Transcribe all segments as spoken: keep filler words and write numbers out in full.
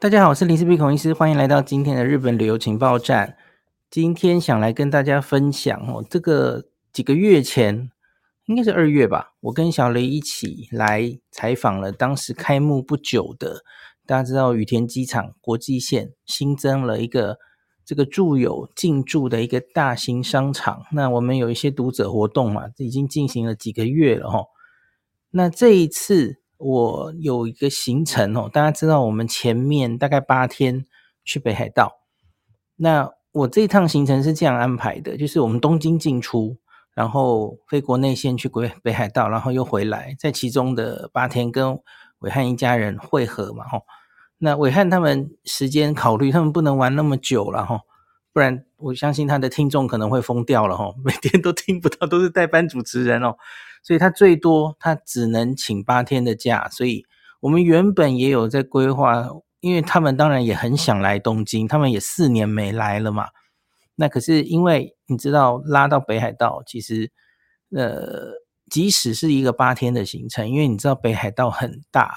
大家好，我是林氏璧孔医师，欢迎来到今天的日本旅游情报站。今天想来跟大家分享、哦、这个几个月前，应该是二月吧，我跟小雷一起来采访了当时开幕不久的，大家知道羽田机场国际线新增了一个这个住友进驻的一个大型商场。那我们有一些读者活动嘛，已经进行了几个月了、哦、那这一次我有一个行程哦，大家知道我们前面大概八天去北海道。那我这一趟行程是这样安排的，就是我们东京进出，然后飞国内线去北海道，然后又回来，在其中的八天跟伟汉一家人会合嘛吼。那伟汉他们时间考虑，他们不能玩那么久了吼，不然我相信他的听众可能会疯掉了吼，每天都听不到，都是代班主持人哦。所以他最多他只能请八天的假，所以我们原本也有在规划，因为他们当然也很想来东京，他们也四年没来了嘛。那可是因为你知道拉到北海道，其实呃，即使是一个八天的行程，因为你知道北海道很大，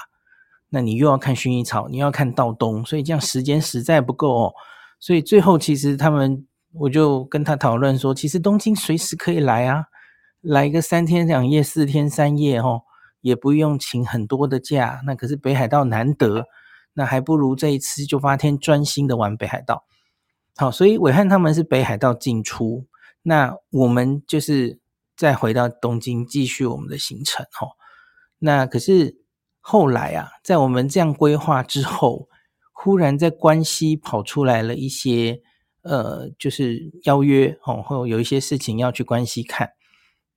那你又要看薰衣草，你又要看道东，所以这样时间实在不够哦。所以最后其实他们，我就跟他讨论说，其实东京随时可以来啊，来个三天两夜四天三夜、哦、也不用请很多的假，那可是北海道难得，那还不如这一次就八天专心的玩北海道。好，所以伟汉他们是北海道进出，那我们就是再回到东京继续我们的行程、哦、那可是后来啊，在我们这样规划之后，忽然在关西跑出来了一些呃，就是邀约、哦、或有一些事情要去关西看。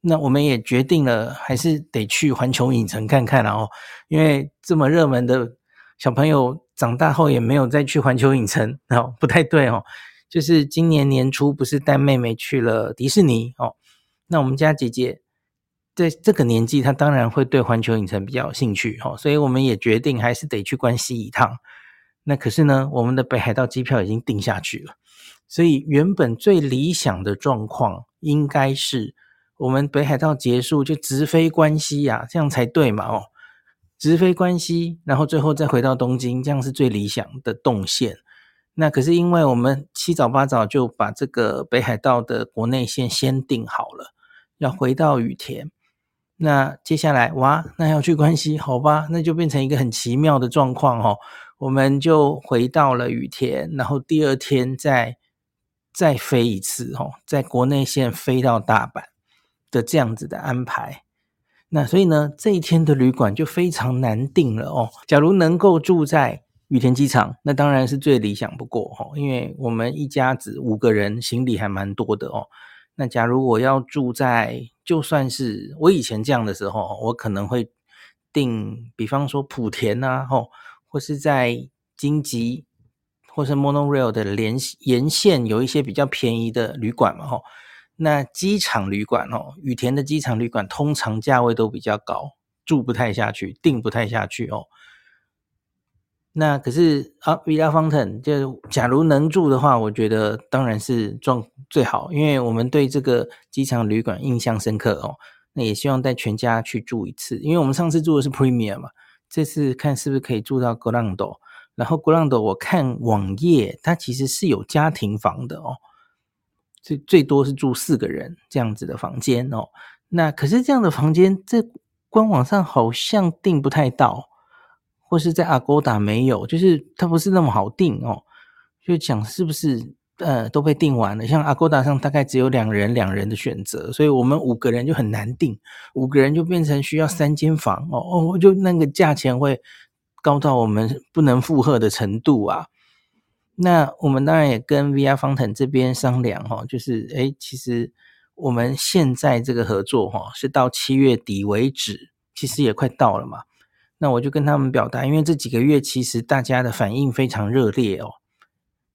那我们也决定了，还是得去环球影城看看啦、哦、因为这么热门的小朋友长大后也没有再去环球影城、哦、不太对哦。就是今年年初不是带妹妹去了迪士尼哦，那我们家姐姐在这个年纪，她当然会对环球影城比较有兴趣哦，所以我们也决定还是得去关西一趟。那可是呢，我们的北海道机票已经定下去了，所以原本最理想的状况应该是我们北海道结束就直飞关西啊，这样才对嘛哦，直飞关西，然后最后再回到东京，这样是最理想的动线。那可是因为我们七早八早就把这个北海道的国内线先定好了，要回到羽田，那接下来哇，那要去关西，好吧，那就变成一个很奇妙的状况哦。我们就回到了羽田，然后第二天再再飞一次哦，在国内线飞到大阪的这样子的安排。那所以呢，这一天的旅馆就非常难订了哦。假如能够住在羽田机场，那当然是最理想不过哦，因为我们一家子五个人，行李还蛮多的哦。那假如我要住在，就算是我以前这样的时候，我可能会订，比方说莆田啊，哦，或是在京急或是 monorail 的连沿线有一些比较便宜的旅馆嘛，哦。那机场旅馆哦，羽田的机场旅馆通常价位都比较高，住不太下去，订不太下去哦。那可是啊 Villa Fontaine 就假如能住的话，我觉得当然是状最好，因为我们对这个机场旅馆印象深刻哦。那也希望带全家去住一次，因为我们上次住的是 Premier 嘛，这次看是不是可以住到 Grand， 然后 Grand 我看网页它其实是有家庭房的哦。最最多是住四个人这样子的房间哦，那可是这样的房间在官网上好像订不太到，或是在 Agoda 没有，就是它不是那么好订哦，就讲是不是呃都被订完了，像 Agoda 上大概只有两人两人的选择，所以我们五个人就很难订，五个人就变成需要三间房哦，哦就那个价钱会高到我们不能负荷的程度啊。那我们当然也跟 Villa Fontaine 这边商量哦，就是诶其实我们现在这个合作哦是到七月底为止，其实也快到了嘛。那我就跟他们表达，因为这几个月其实大家的反应非常热烈哦，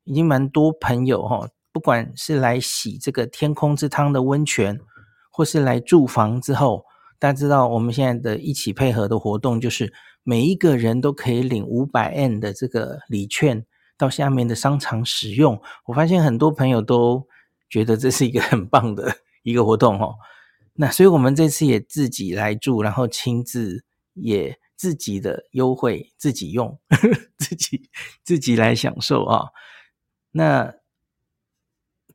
已经蛮多朋友哦，不管是来洗这个天空之汤的温泉，或是来住房之后，大家知道我们现在的一起配合的活动就是每一个人都可以领 五百日元 的这个礼券到下面的商场使用，我发现很多朋友都觉得这是一个很棒的一个活动哦。那所以我们这次也自己来住，然后亲自也自己的优惠自己用呵呵自己自己来享受啊。那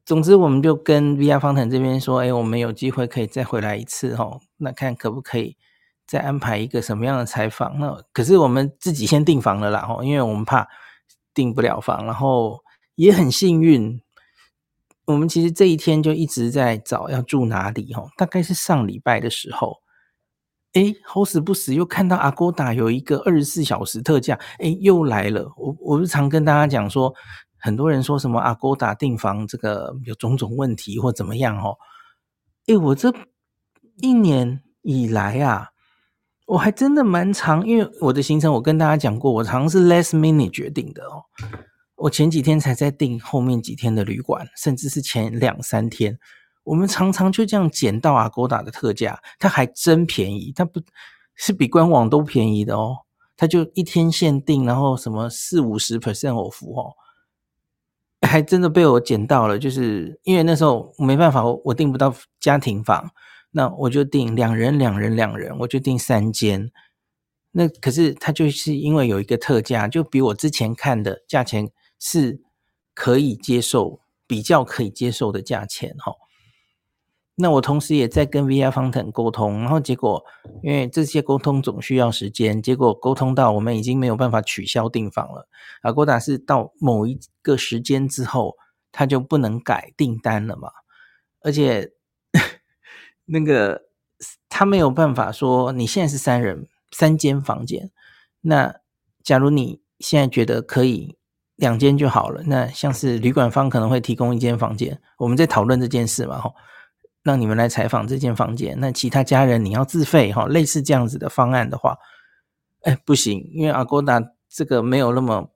总之我们就跟 Villa Fontaine 这边说，诶，我们有机会可以再回来一次哦，那看可不可以再安排一个什么样的采访。那可是我们自己先订房了啦，因为我们怕订不了房，然后也很幸运，我们其实这一天就一直在找要住哪里哦。大概是上礼拜的时候，诶，好死不死又看到 Agoda 有一个二十四小时特价，诶，又来了。我我就常跟大家讲说，很多人说什么 Agoda 订房这个有种种问题或怎么样哦。诶，我这一年以来啊，我还真的蛮常，因为我的行程我跟大家讲过，我常是 last minute 决定的哦。我前几天才在订后面几天的旅馆，甚至是前两三天，我们常常就这样捡到 Agoda 的特价，它还真便宜，它不是比官网都便宜的哦。它就一天限定，然后什么四五十 percent 偶服哦，还真的被我捡到了。就是因为那时候没办法，我我订不到家庭房。那我就订两人两人两人，我就订三间。那可是它就是因为有一个特价，就比我之前看的价钱是可以接受，比较可以接受的价钱哦。那我同时也在跟 Villa Fontaine 沟通，然后结果因为这些沟通总需要时间，结果沟通到我们已经没有办法取消订房了。Agoda 是到某一个时间之后，它就不能改订单了嘛，而且。那个他没有办法说你现在是三人三间房间，那假如你现在觉得可以两间就好了，那像是旅馆方可能会提供一间房间，我们在讨论这件事嘛，让你们来采访这间房间，那其他家人你要自费，类似这样子的方案的话，哎，不行，因为 Agoda 这个没有那么，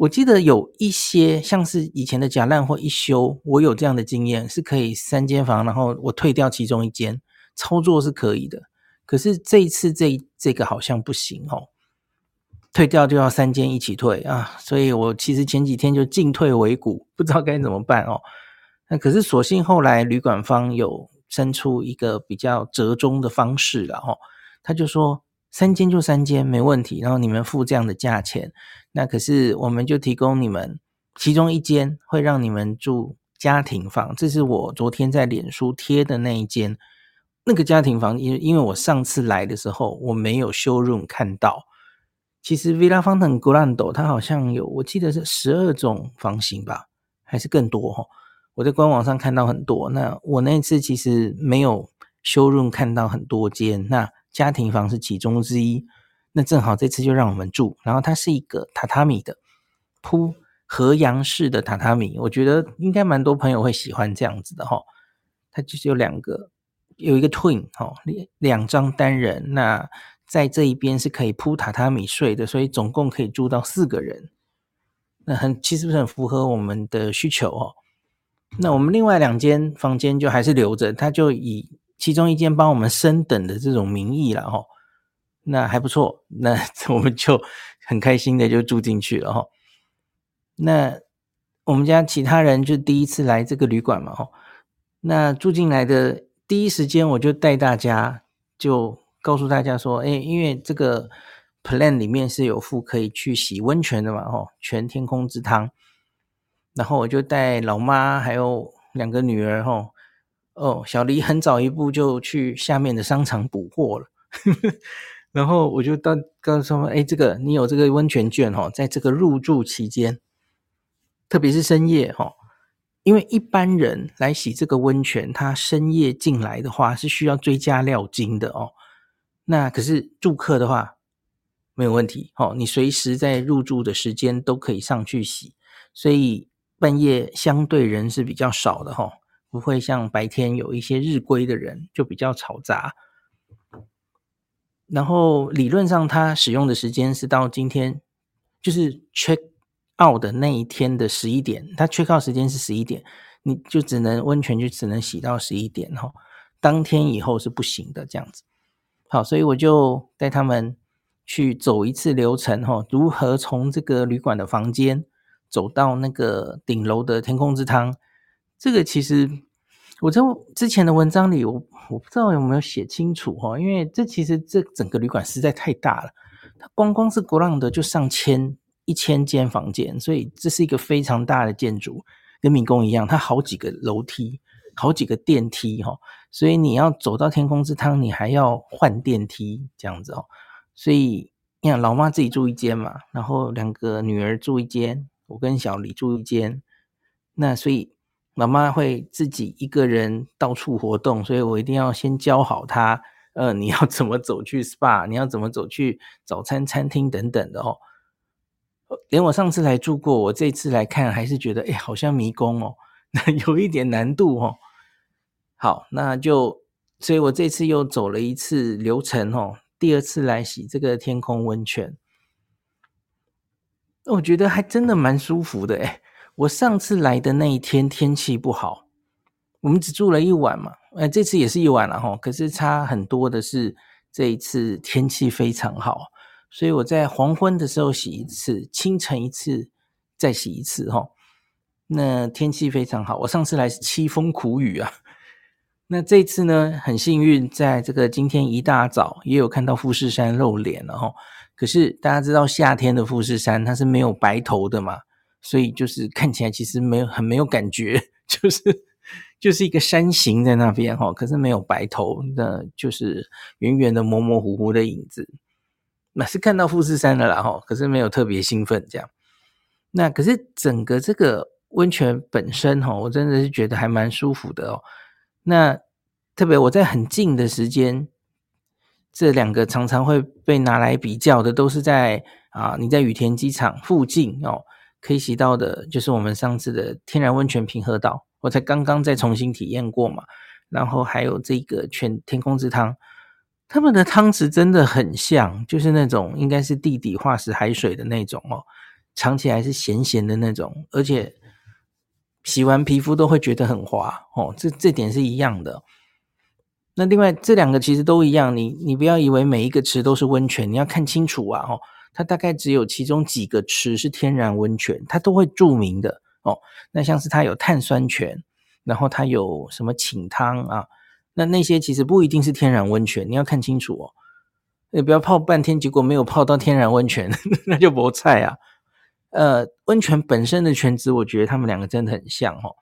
我记得有一些像是以前的假烂或一休，我有这样的经验，是可以三间房然后我退掉其中一间，操作是可以的。可是这一次这这个好像不行哦，退掉就要三间一起退啊，所以我其实前几天就进退维谷，不知道该怎么办哦。那可是所幸后来旅馆方有伸出一个比较折中的方式啦哦，他就说三间就三间没问题，然后你们付这样的价钱，那可是我们就提供你们其中一间会让你们住家庭房，这是我昨天在脸书贴的那一间。那个家庭房因为我上次来的时候我没有 showroom 看到，其实 Villa Fontaine Grand 它好像有，我记得是十二种房型吧，还是更多、哦、我在官网上看到很多，那我那次其实没有 showroom 看到很多间，那家庭房是其中之一，那正好这次就让我们住，然后它是一个榻榻米的铺和洋式的榻榻米，我觉得应该蛮多朋友会喜欢这样子的、哦、它就是有两个，有一个 twin、哦、两张单人，那在这一边是可以铺榻榻米睡的，所以总共可以住到四个人，那很其实很符合我们的需求、哦、那我们另外两间房间就还是留着，它就以其中一间帮我们升等的这种名义啦齁，那还不错，那我们就很开心的就住进去了齁。那我们家其他人就第一次来这个旅馆嘛齁，那住进来的第一时间我就带大家，就告诉大家说，诶，因为这个 plan 里面是有附可以去洗温泉的嘛齁，全天空之汤，然后我就带老妈还有两个女儿齁。哦，小黎很早一步就去下面的商场补货了然后我就到告诉他们，诶，这个你有这个温泉券哦，在这个入住期间特别是深夜哦，因为一般人来洗这个温泉他深夜进来的话是需要追加料金的哦，那可是住客的话没有问题哦，你随时在入住的时间都可以上去洗，所以半夜相对人是比较少的哦，不会像白天有一些日归的人就比较吵杂，然后理论上他使用的时间是到今天就是 check out 的那一天的十一点，他 check out 时间是十一点，你就只能温泉就只能洗到十一点、哦、当天以后是不行的这样子。好，所以我就带他们去走一次流程、哦、如何从这个旅馆的房间走到那个顶楼的天空之汤，这个其实我这之前的文章里我我不知道有没有写清楚、哦、因为这其实这整个旅馆实在太大了，它光光是国浪的就上千一千间房间，所以这是一个非常大的建筑，跟迷宫一样，它好几个楼梯好几个电梯、哦、所以你要走到天空之汤你还要换电梯这样子、哦、所以你看老妈自己住一间嘛，然后两个女儿住一间，我跟小李住一间，那所以老妈会自己一个人到处活动，所以我一定要先教好她呃，你要怎么走去 S P A， 你要怎么走去早餐餐厅等等的哦。连我上次来住过，我这次来看还是觉得哎，好像迷宫哦，那有一点难度哦。好，那就所以我这次又走了一次流程哦，第二次来洗这个天空温泉，我觉得还真的蛮舒服的哎。我上次来的那一天天气不好，我们只住了一晚嘛，呃，这次也是一晚了吼，可是差很多的是这一次天气非常好，所以我在黄昏的时候洗一次，清晨一次，再洗一次吼。那天气非常好，我上次来是凄风苦雨啊。那这次呢，很幸运，在这个今天一大早也有看到富士山露脸了吼。可是大家知道夏天的富士山它是没有白头的嘛。所以就是看起来其实没有很没有感觉，就是就是一个山形在那边齁，可是没有白头，那就是圆圆的模模糊糊的影子，那是看到富士山了啦齁，可是没有特别兴奋这样。那可是整个这个温泉本身齁，我真的是觉得还蛮舒服的哦。那特别我在很近的时间，这两个常常会被拿来比较的，都是在啊你在羽田机场附近哦。可以洗到的就是我们上次的天然温泉平和岛，我才刚刚再重新体验过嘛，然后还有这个全天空之汤，他们的汤池真的很像，就是那种应该是地底化石海水的那种哦，尝起来是咸咸的那种，而且洗完皮肤都会觉得很滑哦，这这点是一样的。那另外这两个其实都一样，你你不要以为每一个池都是温泉，你要看清楚啊哦。它大概只有其中几个池是天然温泉，它都会注明的哦。那像是它有碳酸泉，然后它有什么清汤啊，那那些其实不一定是天然温泉，你要看清楚哦。你不要泡半天，结果没有泡到天然温泉，那就没菜啊。呃，温泉本身的泉质，我觉得他们两个真的很像哦。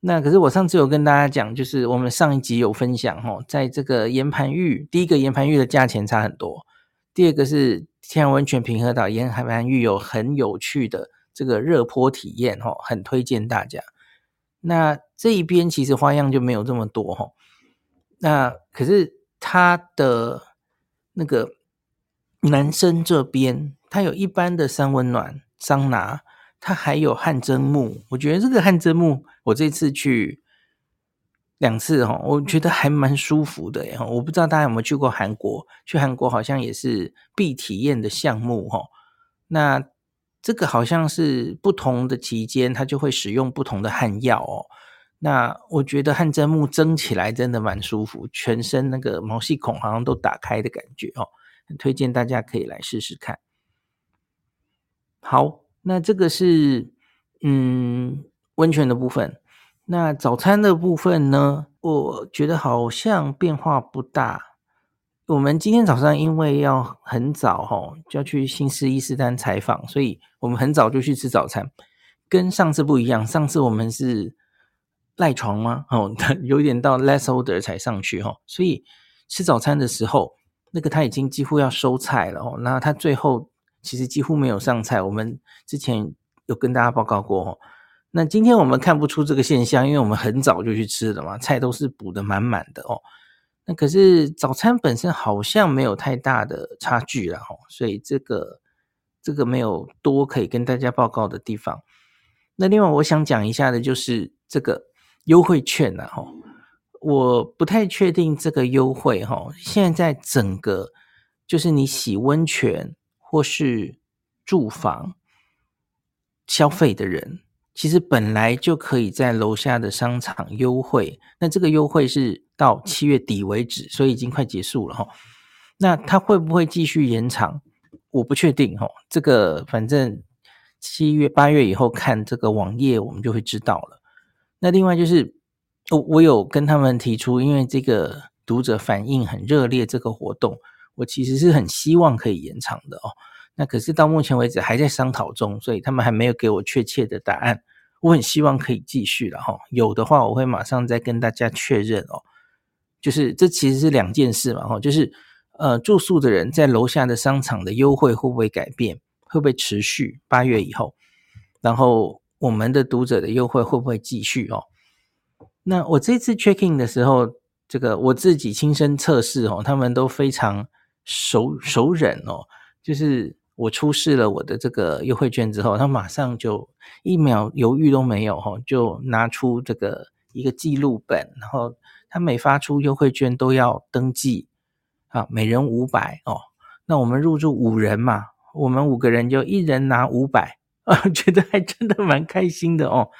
那可是我上次有跟大家讲，就是我们上一集有分享哦，在这个岩盘浴，第一个岩盘浴的价钱差很多，第二个是天然温泉平和岛沿海湾域有很有趣的这个热波体验哦，很推荐大家。那这一边其实花样就没有这么多哦，那可是它的那个男生这边，它有一般的三温暖桑拿，它还有汗蒸幕，我觉得这个汗蒸幕我这次去两次哦，我觉得还蛮舒服的耶。我不知道大家有没有去过韩国，去韩国好像也是必体验的项目哦。那这个好像是不同的期间，它就会使用不同的汗药哦。那我觉得汗蒸幕蒸起来真的蛮舒服，全身那个毛细孔好像都打开的感觉哦，很推荐大家可以来试试看。好，那这个是嗯温泉的部分。那早餐的部分呢，我觉得好像变化不大。我们今天早上因为要很早吼，就要去新市伊势丹采访，所以我们很早就去吃早餐，跟上次不一样。上次我们是赖床吗？哦，有点到 less order 才上去吼，所以吃早餐的时候，那个他已经几乎要收菜了哦，那他最后其实几乎没有上菜。我们之前有跟大家报告过吼。那今天我们看不出这个现象，因为我们很早就去吃了嘛，菜都是补得满满的哦。那可是早餐本身好像没有太大的差距啦哦，所以这个这个没有多可以跟大家报告的地方。那另外我想讲一下的就是这个优惠券啦哦，我不太确定这个优惠哦，现在整个就是你洗温泉或是住房消费的人，其实本来就可以在楼下的商场优惠，那这个优惠是到七月底为止，所以已经快结束了哦。那它会不会继续延长？我不确定哦，这个反正七月八月以后看这个网页我们就会知道了。那另外就是我我有跟他们提出，因为这个读者反应很热烈，这个活动我其实是很希望可以延长的哦。那可是到目前为止还在商讨中，所以他们还没有给我确切的答案。我很希望可以继续了哈，有的话我会马上再跟大家确认哦。就是这其实是两件事嘛哈，就是呃住宿的人在楼下的商场的优惠会不会改变，会不会持续八月以后，然后我们的读者的优惠会不会继续哦？那我这次 check in 的时候，这个我自己亲身测试哦，他们都非常熟熟忍哦，就是。我出示了我的这个优惠券之后，他马上就一秒犹豫都没有就拿出这个一个记录本，然后他每发出优惠券都要登记啊，每人五百哦。那我们入住五人嘛，我们五个人就一人拿五百啊，觉得还真的蛮开心的哦。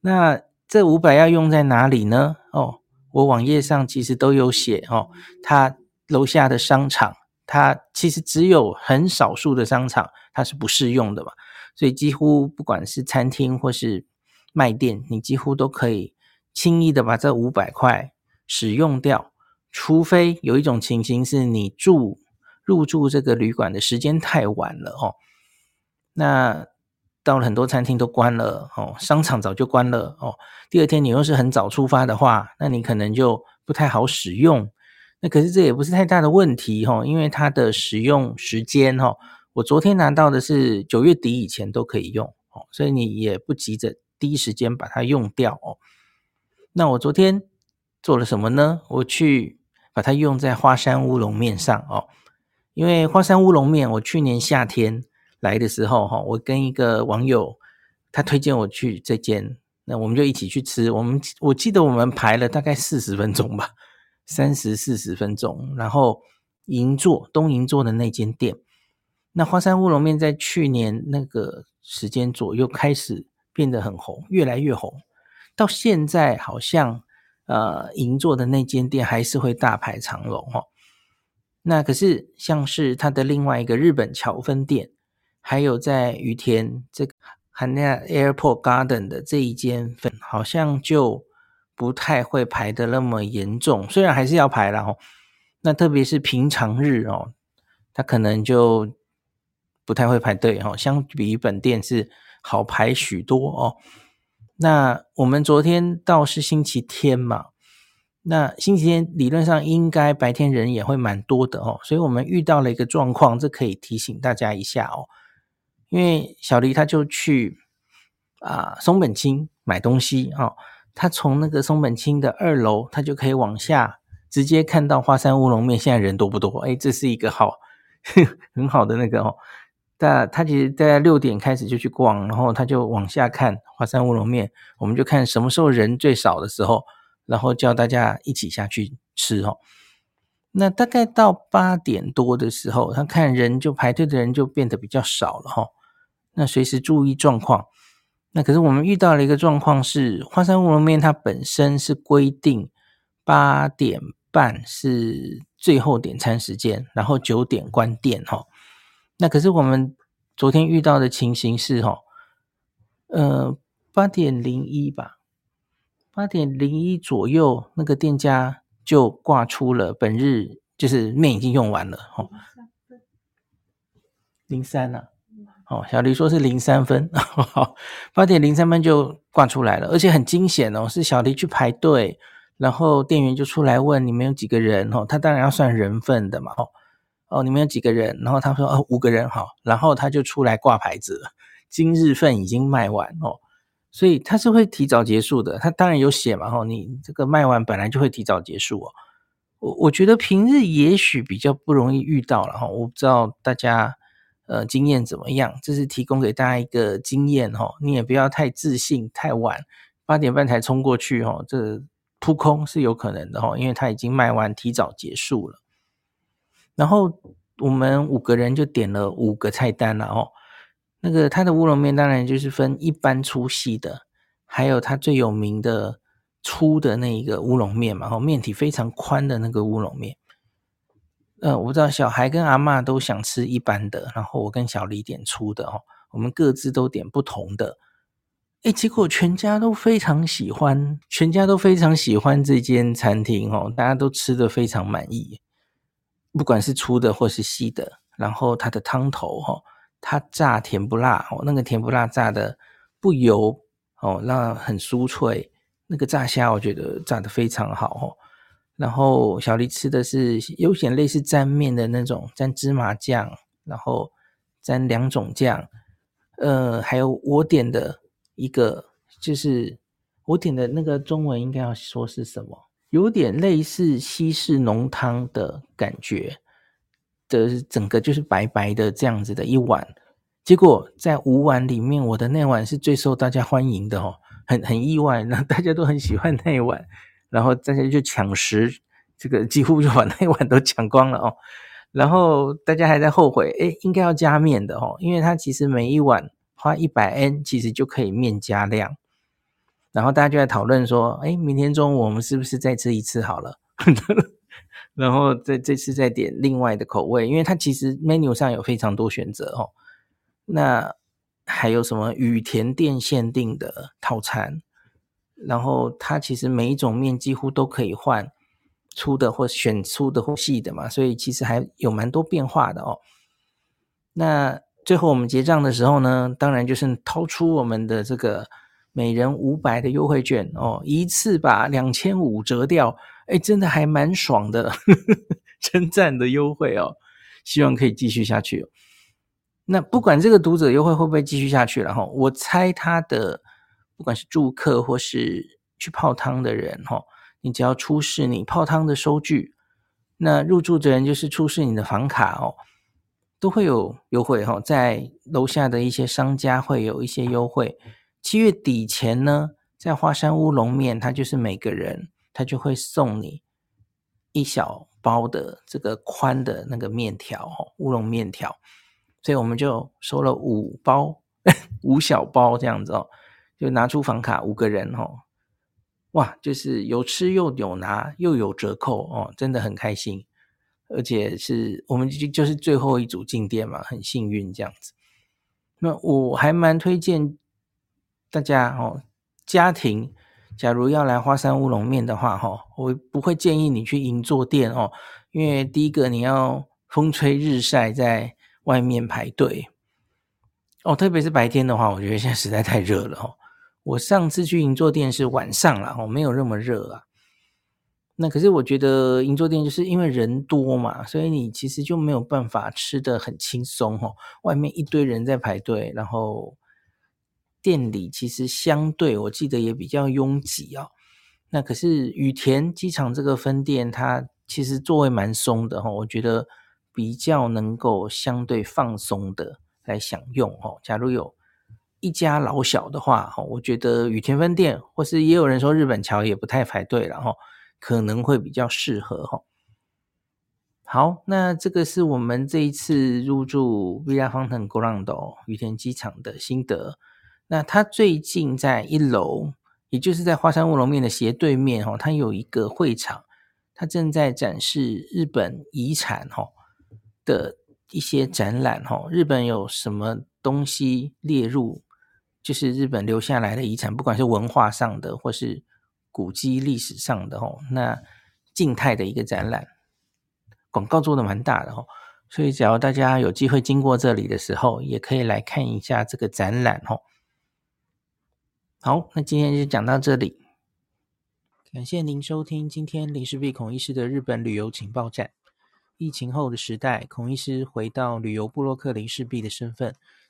那这五百要用在哪里呢？哦，我网页上其实都有写哦，他楼下的商场。它其实只有很少数的商场它是不适用的嘛，所以几乎不管是餐厅或是卖店，你几乎都可以轻易的把这五百块使用掉，除非有一种情形是你住入住这个旅馆的时间太晚了哦，那到了很多餐厅都关了哦，商场早就关了哦，第二天你又是很早出发的话，那你可能就不太好使用。那可是这也不是太大的问题齁，因为它的使用时间齁，我昨天拿到的是九月底以前都可以用齁，所以你也不急着第一时间把它用掉齁。那我昨天做了什么呢？我去把它用在花山乌龙面上齁，因为花山乌龙面我去年夏天来的时候齁，我跟一个网友他推荐我去这间，那我们就一起去吃，我们我记得我们排了大概四十分钟吧。三十四十分钟，然后银座东银座的那间店，那花山乌龙面在去年那个时间左右开始变得很红，越来越红，到现在好像呃银座的那间店还是会大排长龙哦。那可是像是它的另外一个日本桥分店，还有在羽田这个 Haneda Airport Garden 的这一间分，好像就不太会排的那么严重，虽然还是要排啦哦。那特别是平常日哦，它可能就不太会排队哦，相比本店是好排许多哦。那我们昨天到是星期天嘛，那星期天理论上应该白天人也会蛮多的哦，所以我们遇到了一个状况，这可以提醒大家一下哦。因为小黎他就去啊、呃、松本清买东西哦。他从那个松本清的二楼，他就可以往下直接看到花山乌龙面现在人多不多，诶，这是一个好呵呵很好的那个哦。但他其实大概六点开始就去逛，然后他就往下看花山乌龙面，我们就看什么时候人最少的时候，然后叫大家一起下去吃哦。那大概到八点多的时候，他看人就排队的人就变得比较少了哦，那随时注意状况。那可是我们遇到了一个状况是，花山乌龙面它本身是规定八点半是最后点餐时间，然后九点关店齁。那可是我们昨天遇到的情形是齁，呃，八点零一吧，八点零一左右，那个店家就挂出了本日就是面已经用完了齁。零三啊。哦，小黎说是零三分，八点零三分就挂出来了，而且很惊险哦，是小黎去排队，然后店员就出来问你们有几个人哦，他当然要算人份的嘛哦，哦你们有几个人，然后他说哦五个人好，然后他就出来挂牌子了，今日份已经卖完哦，所以他是会提早结束的，他当然有写嘛哦，你这个卖完本来就会提早结束哦，我我觉得平日也许比较不容易遇到了哦，我不知道大家。呃，经验怎么样？这是提供给大家一个经验哦，你也不要太自信，太晚八点半才冲过去哦，这扑空是有可能的哦，因为它已经卖完，提早结束了。然后我们五个人就点了五个菜单了哦，那个它的乌龙面当然就是分一般粗细的，还有它最有名的粗的那一个乌龙面嘛，哦，面体非常宽的那个乌龙面。呃，我知道小孩跟阿嬷都想吃一般的，然后我跟小黎点粗的哦，我们各自都点不同的。欸，结果全家都非常喜欢，全家都非常喜欢这间餐厅哦，大家都吃得非常满意，不管是粗的或是细的，然后它的汤头哦，它炸甜不辣哦，那个甜不辣炸的不油哦，那很酥脆，那个炸虾我觉得炸得非常好哦。然后小黎吃的是有点类似沾面的那种，沾芝麻酱，然后沾两种酱，呃，还有我点的一个，就是我点的那个中文应该要说是什么，有点类似西式浓汤的感觉的，整个就是白白的这样子的一碗。结果在五碗里面，我的那碗是最受大家欢迎的哦，很很意外，那大家都很喜欢那一碗。然后大家就抢食，这个几乎就把那碗都抢光了哦。然后大家还在后悔，诶，应该要加面的哦，因为它其实每一碗花 一百 N 其实就可以面加量。然后大家就在讨论说，诶，明天中午我们是不是再吃一次好了然后再这次再点另外的口味，因为它其实 menu 上有非常多选择哦。那还有什么羽田店限定的套餐，然后它其实每一种面几乎都可以换粗的或选粗的或细的嘛，所以其实还有蛮多变化的哦。那最后我们结账的时候呢，当然就是掏出我们的这个每人五百的优惠券哦，一次把两千五百折掉，哎，真的还蛮爽的称赞的优惠哦，希望可以继续下去哦。那不管这个读者优惠会不会继续下去了哈，我猜它的不管是住客或是去泡汤的人，你只要出示你泡汤的收据，那入住的人就是出示你的房卡哦，都会有优惠哦，在楼下的一些商家会有一些优惠。七月底前呢，在花山乌龙面，它就是每个人它就会送你一小包的这个宽的那个面条哦，乌龙面条，所以我们就收了五包五小包这样子哦。就拿出房卡，五个人哦，哇，就是有吃又有拿又有折扣哦，真的很开心。而且是我们就是最后一组进店嘛，很幸运这样子。那我还蛮推荐大家哦，家庭假如要来花山乌龙面的话哦，我不会建议你去银座店哦，因为第一个你要风吹日晒在外面排队哦，特别是白天的话，我觉得现在实在太热了哦。我上次去银座店是晚上啦，没有那么热啊。那可是我觉得银座店就是因为人多嘛，所以你其实就没有办法吃得很轻松哦。外面一堆人在排队，然后店里其实相对我记得也比较拥挤哦。那可是羽田机场这个分店，它其实座位蛮松的哦，我觉得比较能够相对放松的来享用哦。假如有一家老小的话，我觉得羽田分店或是也有人说日本桥也不太排队了，可能会比较适合。好，那这个是我们这一次入住 Villa Fontaine Grand 羽田机场的心得。那它最近在一楼，也就是在花山乌龙面的斜对面，它有一个会场，它正在展示日本遗产的一些展览，日本有什么东西列入就是日本留下来的遗产，不管是文化上的或是古迹历史上的，那静态的一个展览，广告做的蛮大的，所以只要大家有机会经过这里的时候，也可以来看一下这个展览。好，那今天就讲到这里，感谢您收听今天林氏璧孔医师的日本旅游情报站。疫情后的时代，孔医师回到旅游部落客林氏璧的身份，